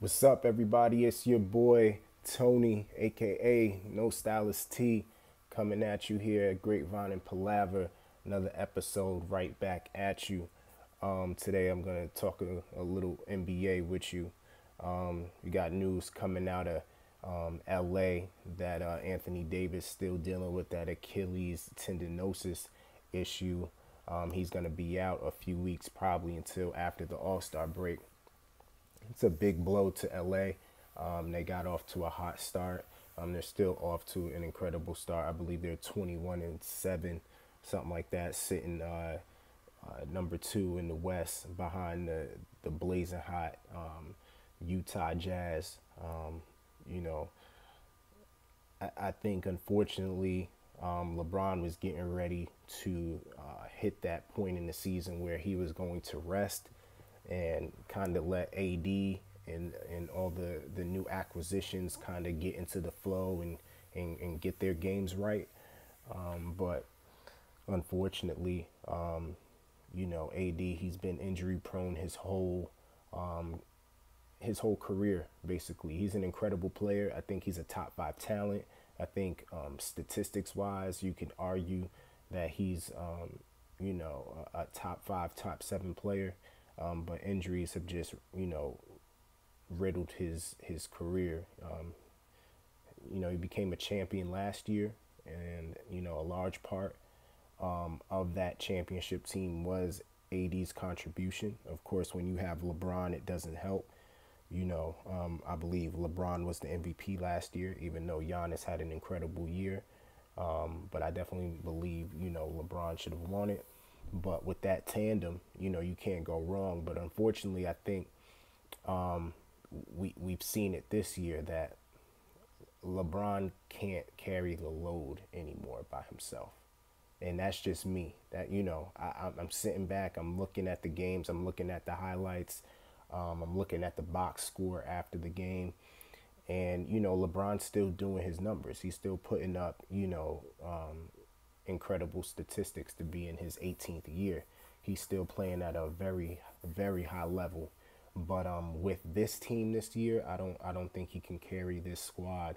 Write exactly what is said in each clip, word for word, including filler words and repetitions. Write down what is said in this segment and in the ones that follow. What's up, everybody? It's your boy Tony, aka No Stylist T, coming at you here at Grapevine and Palaver. Another episode right back at you. Um, today I'm gonna talk a, a little N B A with you. Um, we got news coming out of um, L A that uh, Anthony Davis still dealing with that Achilles tendinosis issue. Um, he's gonna be out a few weeks, probably until after the All-Star break. It's a big blow to L A. Um, they got off to a hot start. Um, they're still off to an incredible start. I believe they're twenty-one and seven, something like that, sitting uh, uh, number two in the West behind the, the blazing hot um, Utah Jazz. Um, you know, I, I think, unfortunately, um, LeBron was getting ready to uh, hit that point in the season where he was going to rest and kind of let A D and and all the, the new acquisitions kind of get into the flow and, and, and get their games right. Um, but unfortunately, um, you know, A D, he's been injury prone his whole um, his whole career, basically. He's an incredible player. I think he's a top five talent. I think um, statistics wise, you can argue that he's, um, you know, a, a top five, top seven player. Um, but injuries have just, you know, riddled his his career. Um, you know, he became a champion last year, and, you know, a large part um, of that championship team was A D's contribution. Of course, when you have LeBron, it doesn't help. You know, um, I believe LeBron was the M V P last year, even though Giannis had an incredible year. Um, but I definitely believe, you know, LeBron should have won it. But with that tandem, you know, you can't go wrong. But unfortunately, I think um, we, we've seen it this year that LeBron can't carry the load anymore by himself. And that's just me. That, you know, I, I'm sitting back. I'm looking at the games. I'm looking at the highlights. Um, I'm looking at the box score after the game. And, you know, LeBron's still doing his numbers. He's still putting up, you know, um, incredible statistics to be in his eighteenth year. He's still playing at a very, very high level. But um, with this team this year, I don't, I don't think he can carry this squad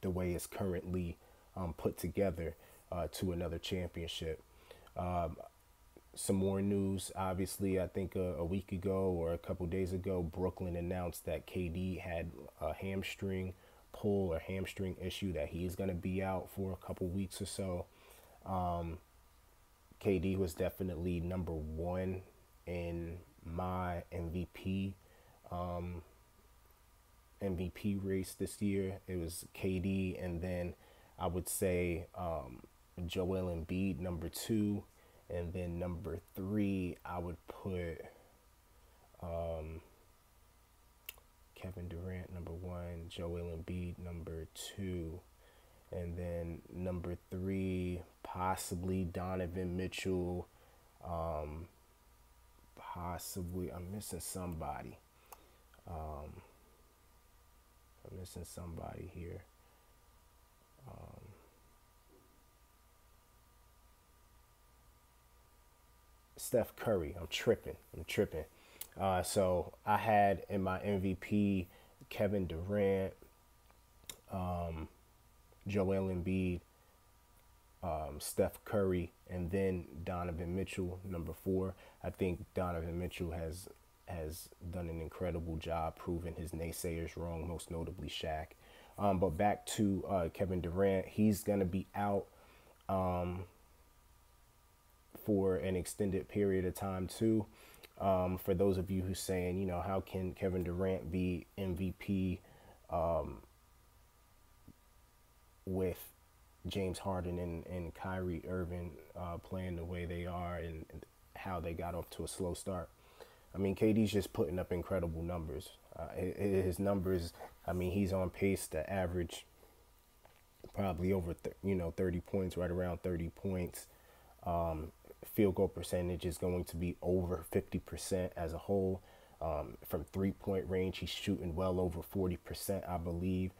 the way it's currently um, put together uh, to another championship. Um, some more news, obviously. I think a, a week ago or a couple days ago, Brooklyn announced that K D had a hamstring pull or hamstring issue, that he is going to be out for a couple weeks or so. Um, K D was definitely number one in my M V P um, M V P race this year. It was K D, and then I would say um, Joel Embiid number two, and then number three I would put um, Kevin Durant number one, Joel Embiid number two, and then number three, possibly Donovan Mitchell, um, possibly, I'm missing somebody, um, I'm missing somebody here, um, Steph Curry, I'm tripping, I'm tripping. Uh, so I had in my M V P Kevin Durant, um, Joel Embiid, um, Steph Curry, and then Donovan Mitchell, number four. I think Donovan Mitchell has has done an incredible job proving his naysayers wrong, most notably Shaq. Um, but back to uh, Kevin Durant, he's going to be out um, for an extended period of time, too. Um, for those of you who saying, you know, how can Kevin Durant be M V P um, with James Harden and, and Kyrie Irving uh, playing the way they are and how they got off to a slow start? I mean, K D's just putting up incredible numbers. Uh, his numbers, I mean, he's on pace to average probably over, th you know, thirty points, right around thirty points. Um, Field goal percentage is going to be over fifty percent as a whole. Um, from three-point range, he's shooting well over forty percent, I believe.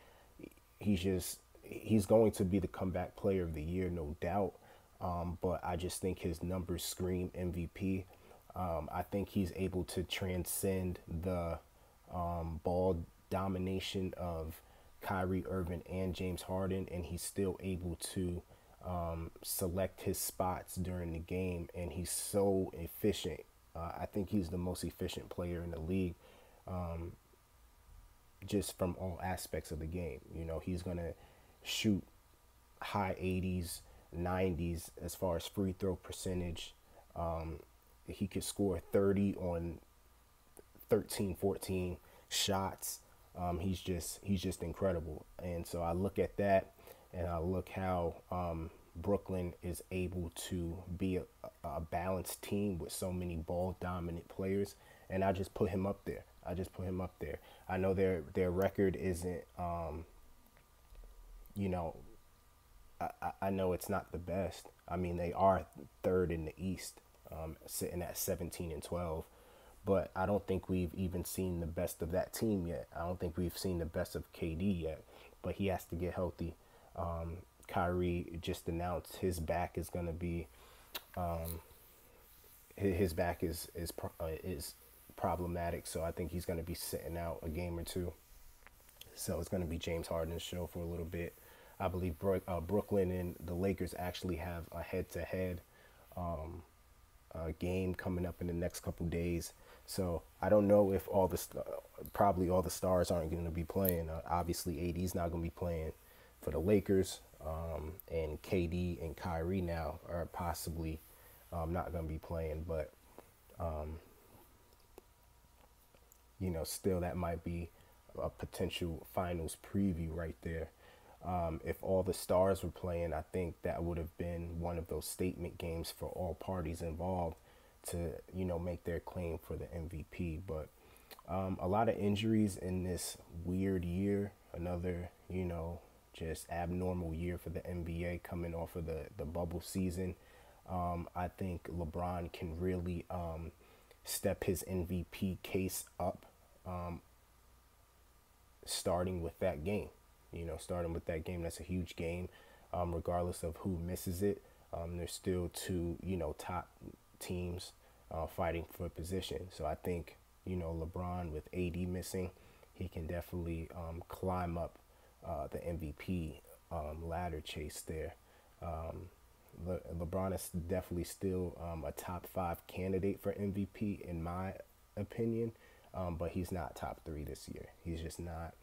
He's just he's going to be the comeback player of the year, no doubt. Um, but I just think his numbers scream M V P. Um, I think he's able to transcend the um, ball domination of Kyrie Irving and James Harden, and he's still able to um, select his spots during the game, and he's so efficient. Uh, I think he's the most efficient player in the league, um, just from all aspects of the game. You know, he's going to shoot high eighties, nineties as far as free throw percentage. Um, he could score thirty on thirteen, fourteen shots. Um, he's just he's just incredible. And so I look at that, and I look how um, Brooklyn is able to be a, a balanced team with so many ball dominant players. And I just put him up there. I just put him up there. I know their their record isn't, um, you know, I, I know it's not the best. I mean, they are third in the East, um, sitting at seventeen and twelve. But I don't think we've even seen the best of that team yet. I don't think we've seen the best of K D yet. But he has to get healthy. Um, Kyrie just announced his back is going to be, um, his back is is is problematic. So I think he's going to be sitting out a game or two. So it's going to be James Harden's show for a little bit. I believe Bro- uh, Brooklyn and the Lakers actually have a head-to-head um, uh, game coming up in the next couple days. So I don't know if all the st- probably all the stars aren't going to be playing. Uh, obviously, A D's not going to be playing for the Lakers, um, and K D and Kyrie now are possibly um, not going to be playing. But um, you know, still that might be a potential finals preview right there. Um, if all the stars were playing, I think that would have been one of those statement games for all parties involved to, you know, make their claim for the M V P. But um, a lot of injuries in this weird year, another, you know, just abnormal year for the N B A coming off of the, the bubble season. Um, I think LeBron can really um, step his M V P case up, um, starting with that game, you know, starting with that game. That's a huge game, um, regardless of who misses it. Um, there's still two, you know, top teams uh, fighting for position. So I think, you know, LeBron with A D missing, he can definitely um, climb up uh, the M V P um, ladder chase there. Um, Le- LeBron is definitely still um, a top five candidate for M V P in my opinion, um, but he's not top three this year. He's just not.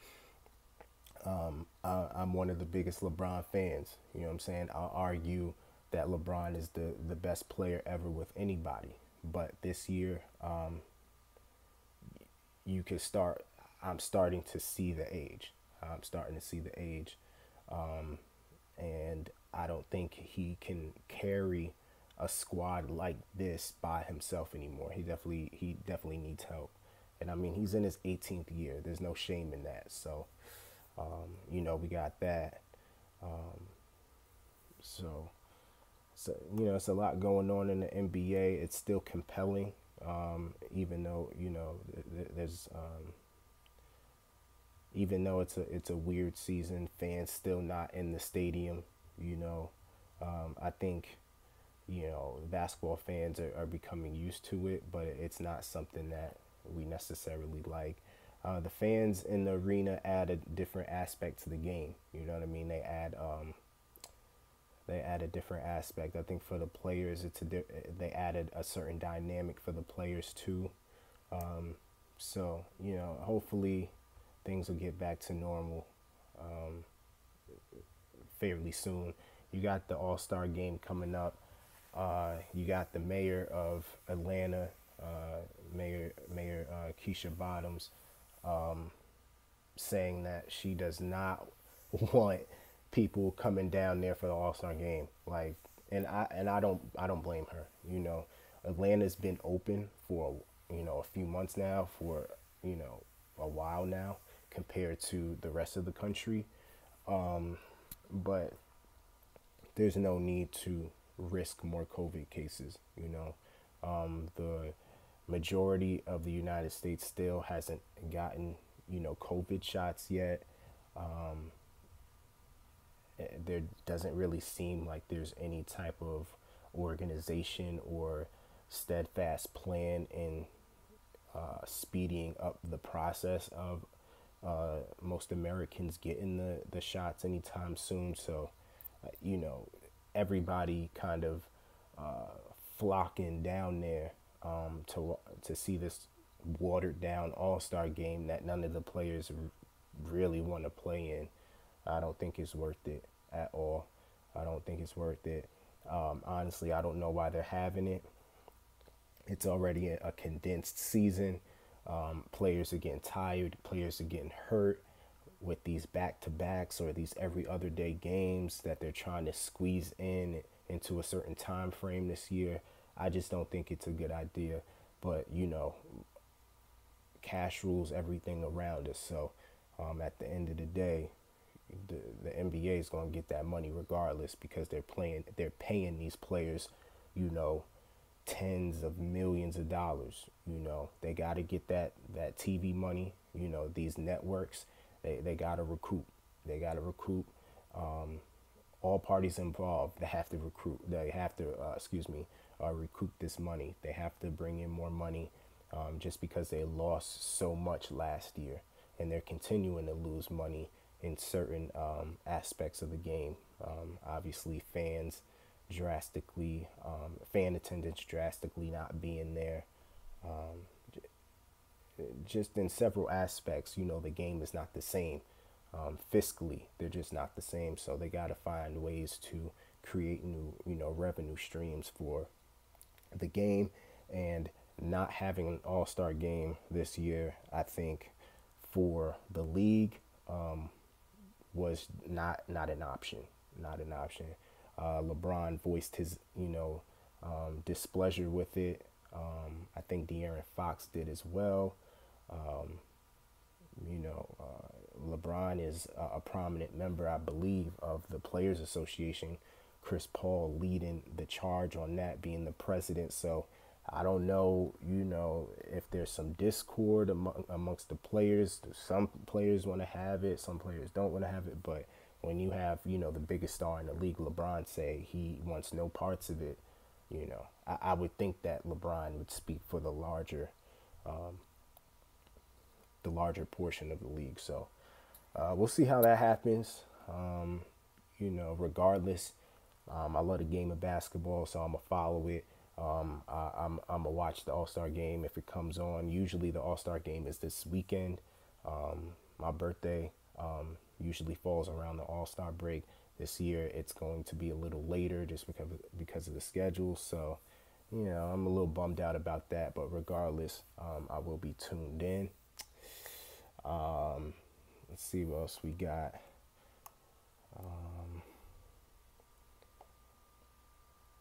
Um, I, I'm one of the biggest LeBron fans. You know what I'm saying? I'll argue that LeBron is the, the best player ever with anybody. But this year, um, you can start, I'm starting to see the age. I'm starting to see the age. Um, and I don't think he can carry a squad like this by himself anymore. He definitely, he definitely needs help. And I mean, he's in his eighteenth year. There's no shame in that. So, Um, you know, we got that. Um, so, so, you know, it's a lot going on in the N B A. It's still compelling, um, even though, you know, th- there's, um, even though it's a, it's a weird season, fans still not in the stadium, you know. Um, I think, you know, basketball fans are, are becoming used to it, but it's not something that we necessarily like. Uh, the fans in the arena add a different aspect to the game. You know what I mean? They add, um, they add a different aspect. I think for the players, it's a di- they added a certain dynamic for the players too. Um, so you know, hopefully things will get back to normal um, fairly soon. You got the All-Star game coming up. Uh, you got the mayor of Atlanta, uh, Mayor Mayor uh, Keisha Bottoms. Um, saying that she does not want people coming down there for the All-Star game. Like, and I, and I don't, I don't blame her. You know, Atlanta's been open for, you know, a few months now, for, you know, a while now compared to the rest of the country. Um, but there's no need to risk more COVID cases, you know, um, the majority of the United States still hasn't gotten, you know, COVID shots yet. Um, there doesn't really seem like there's any type of organization or steadfast plan in uh, speeding up the process of uh, most Americans getting the, the shots anytime soon. So, uh, you know, everybody kind of uh, flocking down there um, to to see this watered down all-star game that none of the players r- really want to play in. I don't think it's worth it at all. I don't think it's worth it. Um, honestly, I don't know why they're having it. It's already a condensed season. Um, players are getting tired. Players are getting hurt with these back-to-backs or these every other day games that they're trying to squeeze in into a certain time frame this year. I just don't think it's a good idea. But, you know, cash rules everything around us. So um, at the end of the day, the, the N B A is going to get that money regardless, because they're playing, they're paying these players, you know, tens of millions of dollars. You know, they got to get that, that T V money. You know, these networks, they, they got to recoup. They got to recoup. Um, all parties involved, they have to recruit. They have to, uh, excuse me, uh, recoup this money. They have to bring in more money um, just because they lost so much last year, and they're continuing to lose money in certain um, aspects of the game. Um, obviously, fans drastically, um, fan attendance drastically not being there. Um, just in several aspects, you know, the game is not the same. Um, fiscally, they're just not the same. So they got to find ways to create new, you know, revenue streams for the game. And not having an all-star game this year, I think, for the league, um, was not not an option, not an option. Uh, LeBron voiced his, you know, um, displeasure with it. Um, I think De'Aaron Fox did as well. Um, you know, uh, LeBron is a, a prominent member, I believe, of the Players Association. Chris Paul leading the charge on that, being the president. So I don't know, you know, if there's some discord among, amongst the players. Some players want to have it, some players don't want to have it. But when you have, you know, the biggest star in the league, LeBron, say he wants no parts of it, you know, I, I would think that LeBron would speak for the larger, um, the larger portion of the league. So uh, we'll see how that happens. Um, you know, regardless, um, I love the game of basketball, so I'm gonna follow it. Um, I, I'm I'm gonna watch the All-Star game if it comes on. Usually the All-Star game is this weekend. Um, my birthday um, usually falls around the All-Star break. This year it's going to be a little later just because of, because of the schedule. So, you know, I'm a little bummed out about that. But regardless, um, I will be tuned in. Um, let's see what else we got. Um,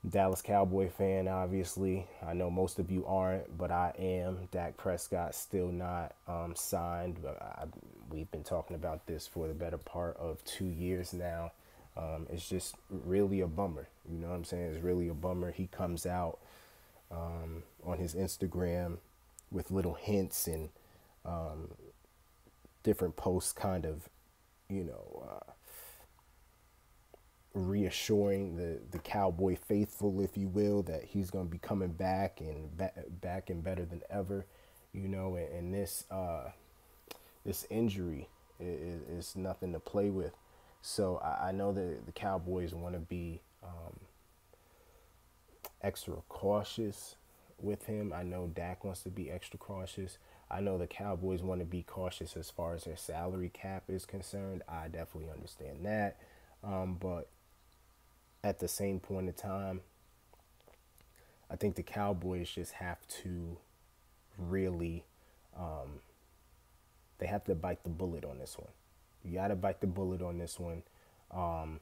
Dallas Cowboy fan, obviously. I know most of you aren't, but I am. Dak Prescott still not um, signed. But I, we've been talking about this for the better part of two years now. Um, it's just really a bummer. You know what I'm saying? It's really a bummer. He comes out um, on his Instagram with little hints and um, different posts kind of, you know, uh, reassuring the, the Cowboy faithful, if you will, that he's going to be coming back and ba- back and better than ever, you know, and, and this, uh, this injury is, is nothing to play with. So I, I know that the Cowboys want to be um, extra cautious with him. I know Dak wants to be extra cautious. I know the Cowboys want to be cautious as far as their salary cap is concerned. I definitely understand that. Um, but at the same point in time, I think the Cowboys just have to really, um, they have to bite the bullet on this one. You got to bite the bullet on this one. Um,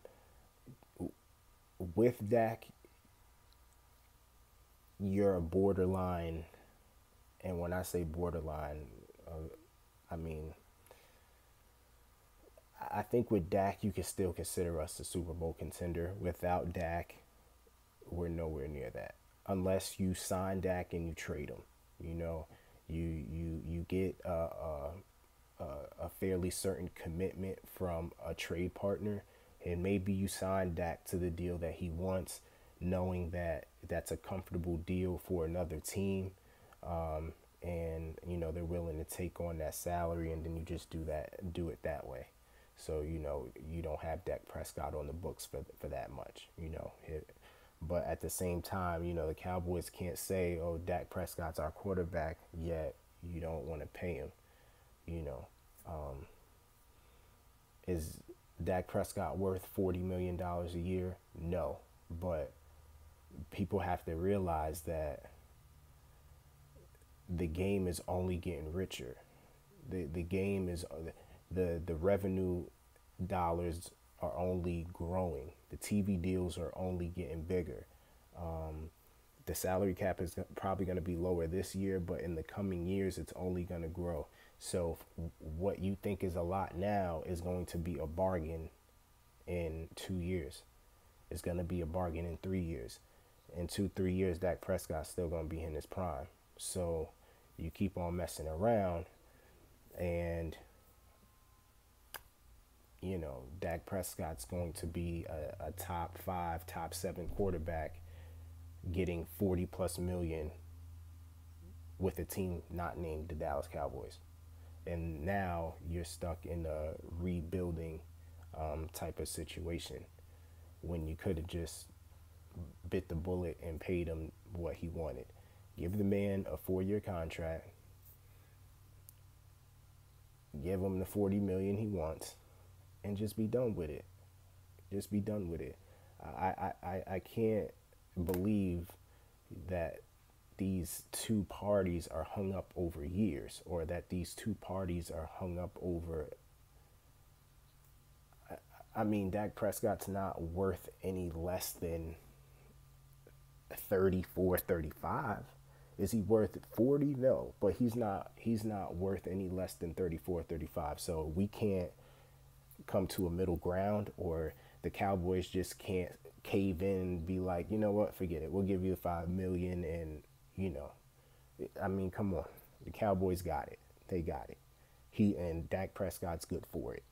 with Dak, you're a borderline, and when I say borderline, uh, I mean, I think with Dak, you can still consider us a Super Bowl contender. Without Dak, we're nowhere near that. Unless you sign Dak and you trade him, you know, you you you get a a, a fairly certain commitment from a trade partner, and maybe you sign Dak to the deal that he wants, knowing that that's a comfortable deal for another team. Um, and, you know, they're willing to take on that salary, and then you just do that, do it that way. So, you know, you don't have Dak Prescott on the books for for that much, you know. It, but at the same time, you know, the Cowboys can't say, oh, Dak Prescott's our quarterback, yet you don't want to pay him, you know. Um, is Dak Prescott worth forty million dollars a year? No, but people have to realize that the game is only getting richer. The the game is, the the revenue dollars are only growing. The T V deals are only getting bigger. Um, the salary cap is probably going to be lower this year, but in the coming years, it's only going to grow. So what you think is a lot now is going to be a bargain in two years. It's going to be a bargain in three years. In two, three years, Dak Prescott's still going to be in his prime. So you keep on messing around, and, you know, Dak Prescott's going to be a, a top five, top seven quarterback getting forty plus million with a team not named the Dallas Cowboys. And now you're stuck in a rebuilding um, type of situation when you could have just bit the bullet and paid him what he wanted. Give the man a four-year contract. Give him the forty million dollars he wants, and just be done with it. Just be done with it. I, I, I can't believe that these two parties are hung up over years, or that these two parties are hung up over... I, I mean, Dak Prescott's not worth any less than thirty-four, thirty-five. Is he worth forty? No, but he's not he's not worth any less than thirty-four, thirty-five. So we can't come to a middle ground, or the Cowboys just can't cave in and be like, you know what, forget it. We'll give you five million dollars, and, you know, I mean, come on. The Cowboys got it. They got it. He and Dak Prescott's good for it.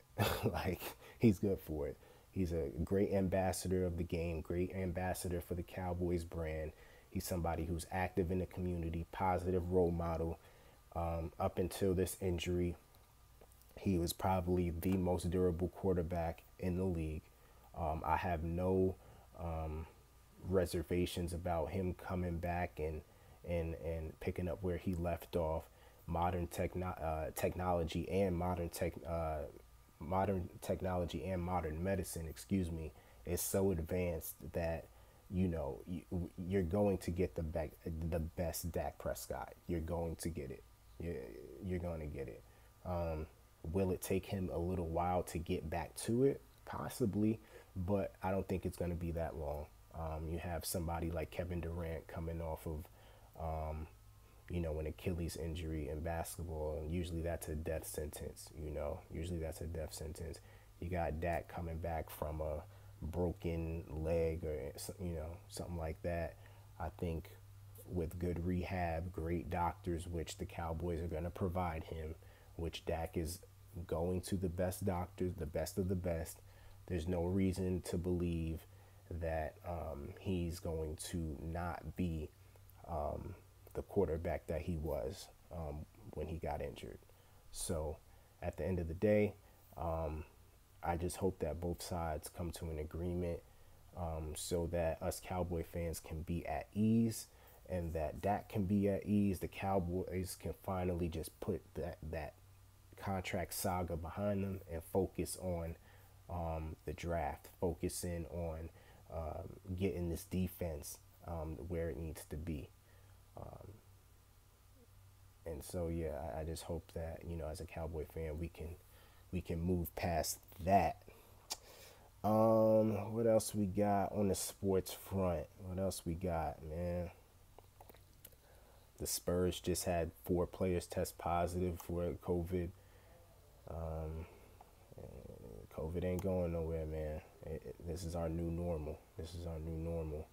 Like, he's good for it. He's a great ambassador of the game, great ambassador for the Cowboys brand. He's somebody who's active in the community, positive role model. Um, up until this injury, he was probably the most durable quarterback in the league. Um, I have no um, reservations about him coming back and and and picking up where he left off. Modern techno uh, technology and modern tech. Uh, Modern technology and modern medicine, excuse me, is so advanced that, you know, you're going to get the back, the best Dak Prescott. You're going to get it. You're going to get it. Um, will it take him a little while to get back to it? Possibly, but I don't think it's going to be that long. Um, you have somebody like Kevin Durant coming off of, um, you know, an Achilles injury in basketball, and usually that's a death sentence, you know, usually that's a death sentence. You got Dak coming back from a broken leg or, you know, something like that. I think with good rehab, great doctors, which the Cowboys are going to provide him, which Dak is going to the best doctors, the best of the best. There's no reason to believe that um, he's going to not be um, the quarterback that he was um, when he got injured. So at the end of the day, um, I just hope that both sides come to an agreement um, so that us Cowboy fans can be at ease, and that Dak can be at ease. The Cowboys can finally just put that, that contract saga behind them and focus on um, the draft, focus in on um, getting this defense um, where it needs to be. Um, and so, yeah, I, I just hope that, you know, as a Cowboy fan, we can, we can move past that. Um, what else we got on the sports front? What else we got, man? The Spurs just had four players test positive for COVID. Um, COVID ain't going nowhere, man. It, it, this is our new normal. This is our new normal.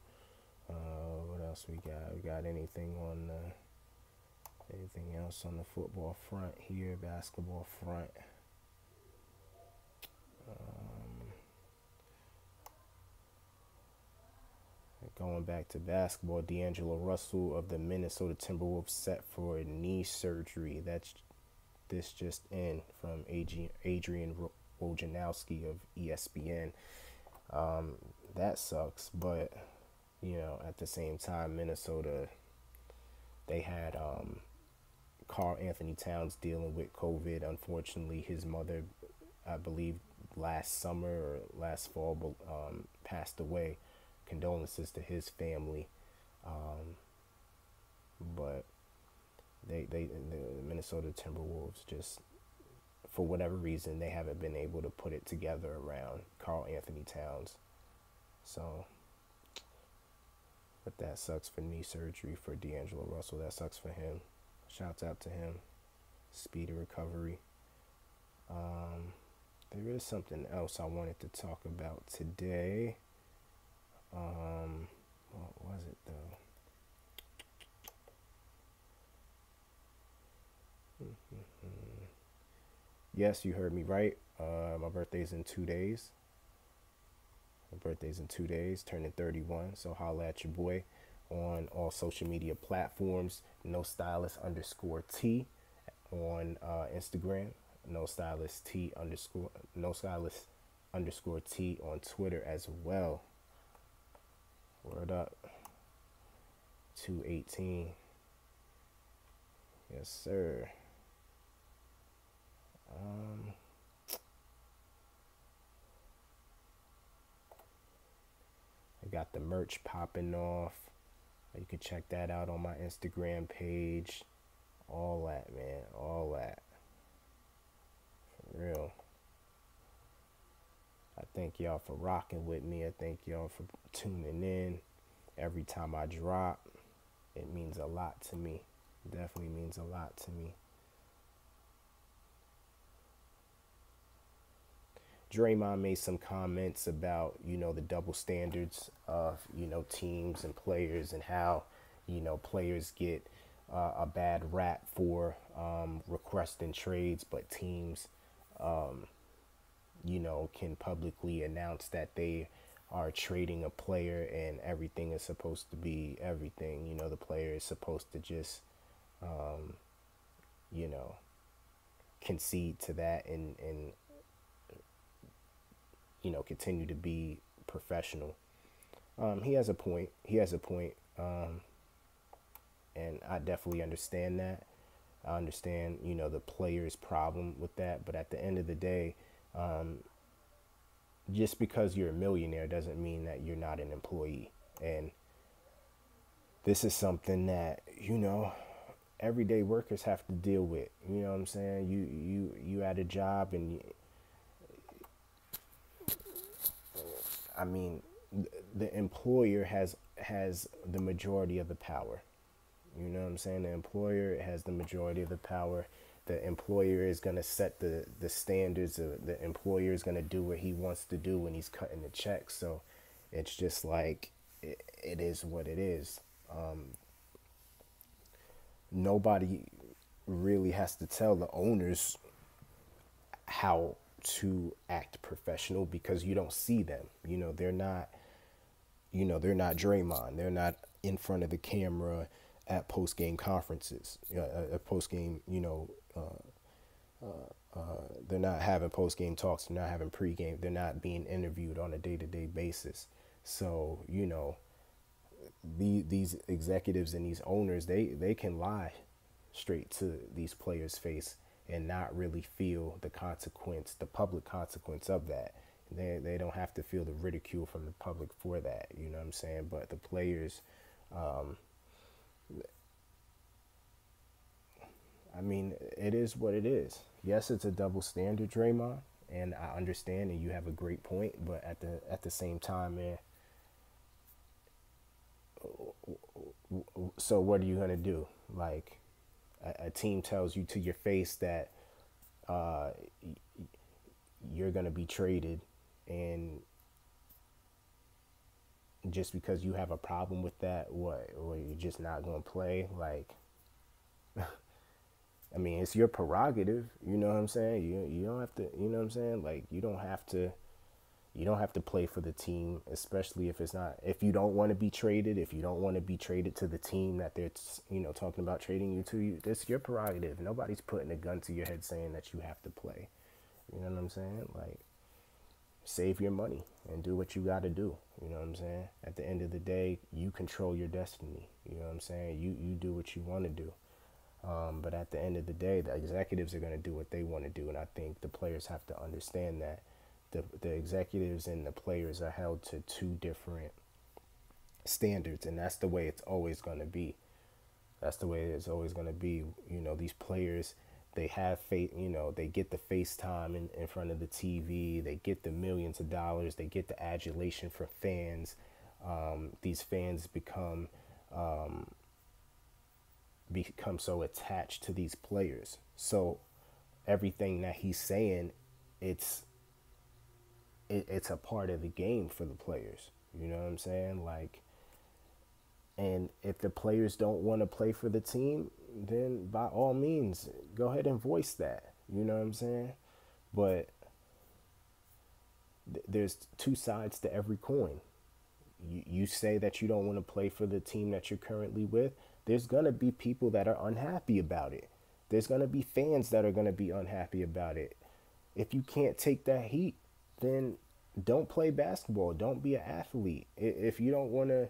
Uh, what else we got? We got anything on the, anything else on the football front here, basketball front? Um, I Going back to basketball, D'Angelo Russell of the Minnesota Timberwolves set for knee surgery. That's this just in from Adrian Wojnarowski of E S P N. Um, that sucks, but, you know, at the same time, Minnesota, they had um, Karl Anthony Towns dealing with COVID. Unfortunately, his mother, I believe, last summer or last fall um, passed away. Condolences to his family, um, but they, they the Minnesota Timberwolves just, for whatever reason, they haven't been able to put it together around Karl Anthony Towns. So, but that sucks for knee surgery for D'Angelo Russell. That sucks for him. Shouts out to him. Speedy recovery. Um, there is something else I wanted to talk about today. Um, what was it though? Mm-hmm. Yes, you heard me right. Uh, my birthday's in two days. My birthday's in two days, turning thirty-one. So holla at your boy on all social media platforms. No stylist underscore T on uh, Instagram. No stylist T underscore no stylist underscore T on Twitter as well. Word up. two eighteen. Yes, sir. Um, I got the merch popping off. You can check that out on my Instagram page. All that, man. All that. For real. I thank y'all for rocking with me. I thank y'all for tuning in. Every time I drop, it means a lot to me. It definitely means a lot to me. Draymond made some comments about, you know, the double standards of, you know, teams and players and how, you know, players get uh, a bad rap for um, requesting trades, but teams, um, you know, can publicly announce that they are trading a player and everything is supposed to be everything. You know, the player is supposed to just, um, you know, concede to that and, and, you know, continue to be professional. Um, he has a point. He has a point. Um, and I definitely understand that. I understand, you know, the player's problem with that. But at the end of the day, Um, just because you're a millionaire doesn't mean that you're not an employee. And this is something that, you know, everyday workers have to deal with. You know what I'm saying? You you you at a job and you, I mean, the employer has has the majority of the power. You know what I'm saying? The employer has the majority of the power. The employer is going to set the, the standards. Of, the employer is going to do what he wants to do when he's cutting the check. So it's just like it, it is what it is. Um, nobody really has to tell the owners how to act professional because you don't see them. You know, they're not, you know, they're not Draymond. They're not in front of the camera at post-game conferences, uh, at post-game, you know, uh, uh, uh, they're not having post-game talks, they're not having pre-game, they're not being interviewed on a day-to-day basis. So, you know, the, these executives and these owners, they, they can lie straight to these players' face and not really feel the consequence, the public consequence of that. They, they don't have to feel the ridicule from the public for that, you know what I'm saying? But the players, um, I mean, it is what it is. Yes, it's a double standard, Draymond, and I understand, and you have a great point. But at the at the same time, man, so what are you gonna do? Like, a, a team tells you to your face that uh, you're gonna be traded, and just because you have a problem with that, what? Or you're just not gonna play? Like. I mean, it's your prerogative, you know what I'm saying? You you don't have to, you know what I'm saying? Like, you don't have to, You don't have to play for the team, especially if it's not, if you don't want to be traded, if you don't want to be traded to the team that they're, you know, talking about trading you to. It's your prerogative. Nobody's putting a gun to your head saying that you have to play. You know what I'm saying? Like, save your money and do what you got to do. You know what I'm saying? At the end of the day, you control your destiny. You know what I'm saying? You you do what you want to do. Um, but at the end of the day, the executives are going to do what they want to do. And I think the players have to understand that the the executives and the players are held to two different standards. And that's the way it's always going to be. That's the way it's always going to be. You know, these players, they have faith, you know, they get the FaceTime in, in front of the T V. They get the millions of dollars. They get the adulation from fans. Um, these fans become... Um, become so attached to these players. So everything that he's saying, it's it, it's a part of the game for the players. You know what I'm saying? Like, and if the players don't want to play for the team, then by all means, go ahead and voice that. You know what I'm saying? But th- there's two sides to every coin. You, you say that you don't want to play for the team that you're currently with, there's going to be people that are unhappy about it. There's going to be fans that are going to be unhappy about it. If you can't take that heat, then don't play basketball. Don't be an athlete. If you don't want to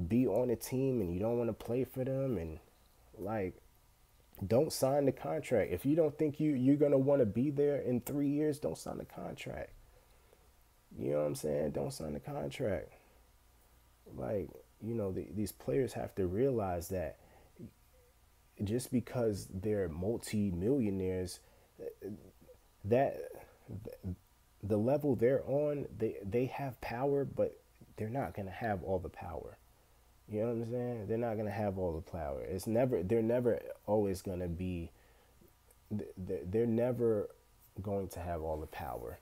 be on a team and you don't want to play for them, and like, don't sign the contract. If you don't think you, you're going to want to be there in three years, don't sign the contract. You know what I'm saying? Don't sign the contract. Like, you know, the, these players have to realize that just because they're multi-millionaires, that the level they're on, they, they have power, but they're not going to have all the power. You know what I'm saying? They're not going to have all the power. It's never, they're never always going to be, they're never going to have all the power.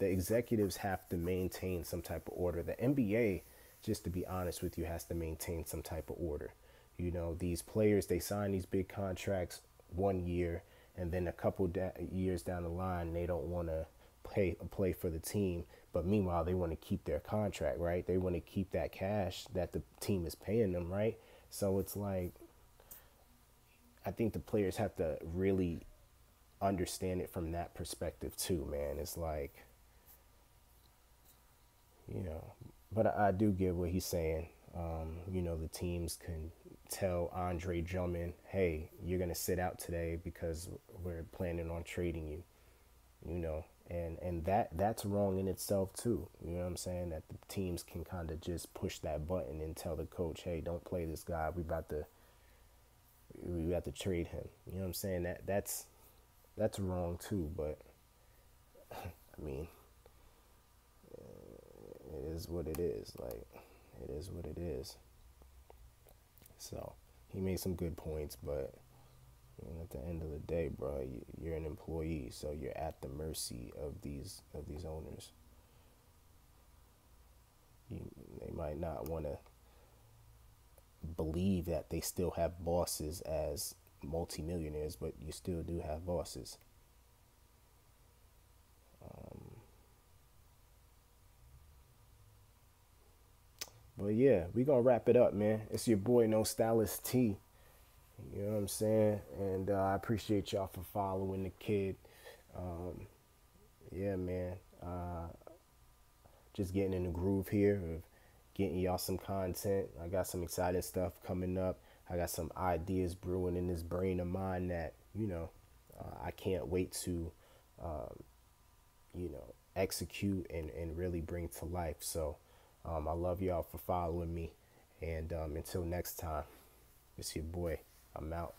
The executives have to maintain some type of order. The N B A, just to be honest with you, has to maintain some type of order. You know, these players, they sign these big contracts one year, and then a couple da- years down the line, they don't want to play, play for the team. But meanwhile, they want to keep their contract, right? They want to keep that cash that the team is paying them, right? So it's like, I think the players have to really understand it from that perspective too, man. It's like, you know... But I do get what he's saying. Um, you know, the teams can tell Andre Drummond, hey, you're going to sit out today because we're planning on trading you, you know. And and that that's wrong in itself, too. You know what I'm saying? That the teams can kind of just push that button and tell the coach, hey, don't play this guy. We about to we got to trade him. You know what I'm saying? That that's that's wrong, too. But, I mean... It is what it is. Like, it is what it is. So, he made some good points, but you know, at the end of the day, bro, you, you're an employee, so you're at the mercy of these of these owners. You, they might not want to believe that they still have bosses as multimillionaires, but you still do have bosses. Um... But yeah, we gonna wrap it up, man. It's your boy, No Stylist T. You know what I'm saying? And uh, I appreciate y'all for following the kid. Um, yeah, man. Uh, just getting in the groove here of getting y'all some content. I got some exciting stuff coming up. I got some ideas brewing in this brain of mine that, you know, uh, I can't wait to, um, you know, execute and, and really bring to life. So. Um, I love y'all for following me, and um, until next time, it's your boy. I'm out.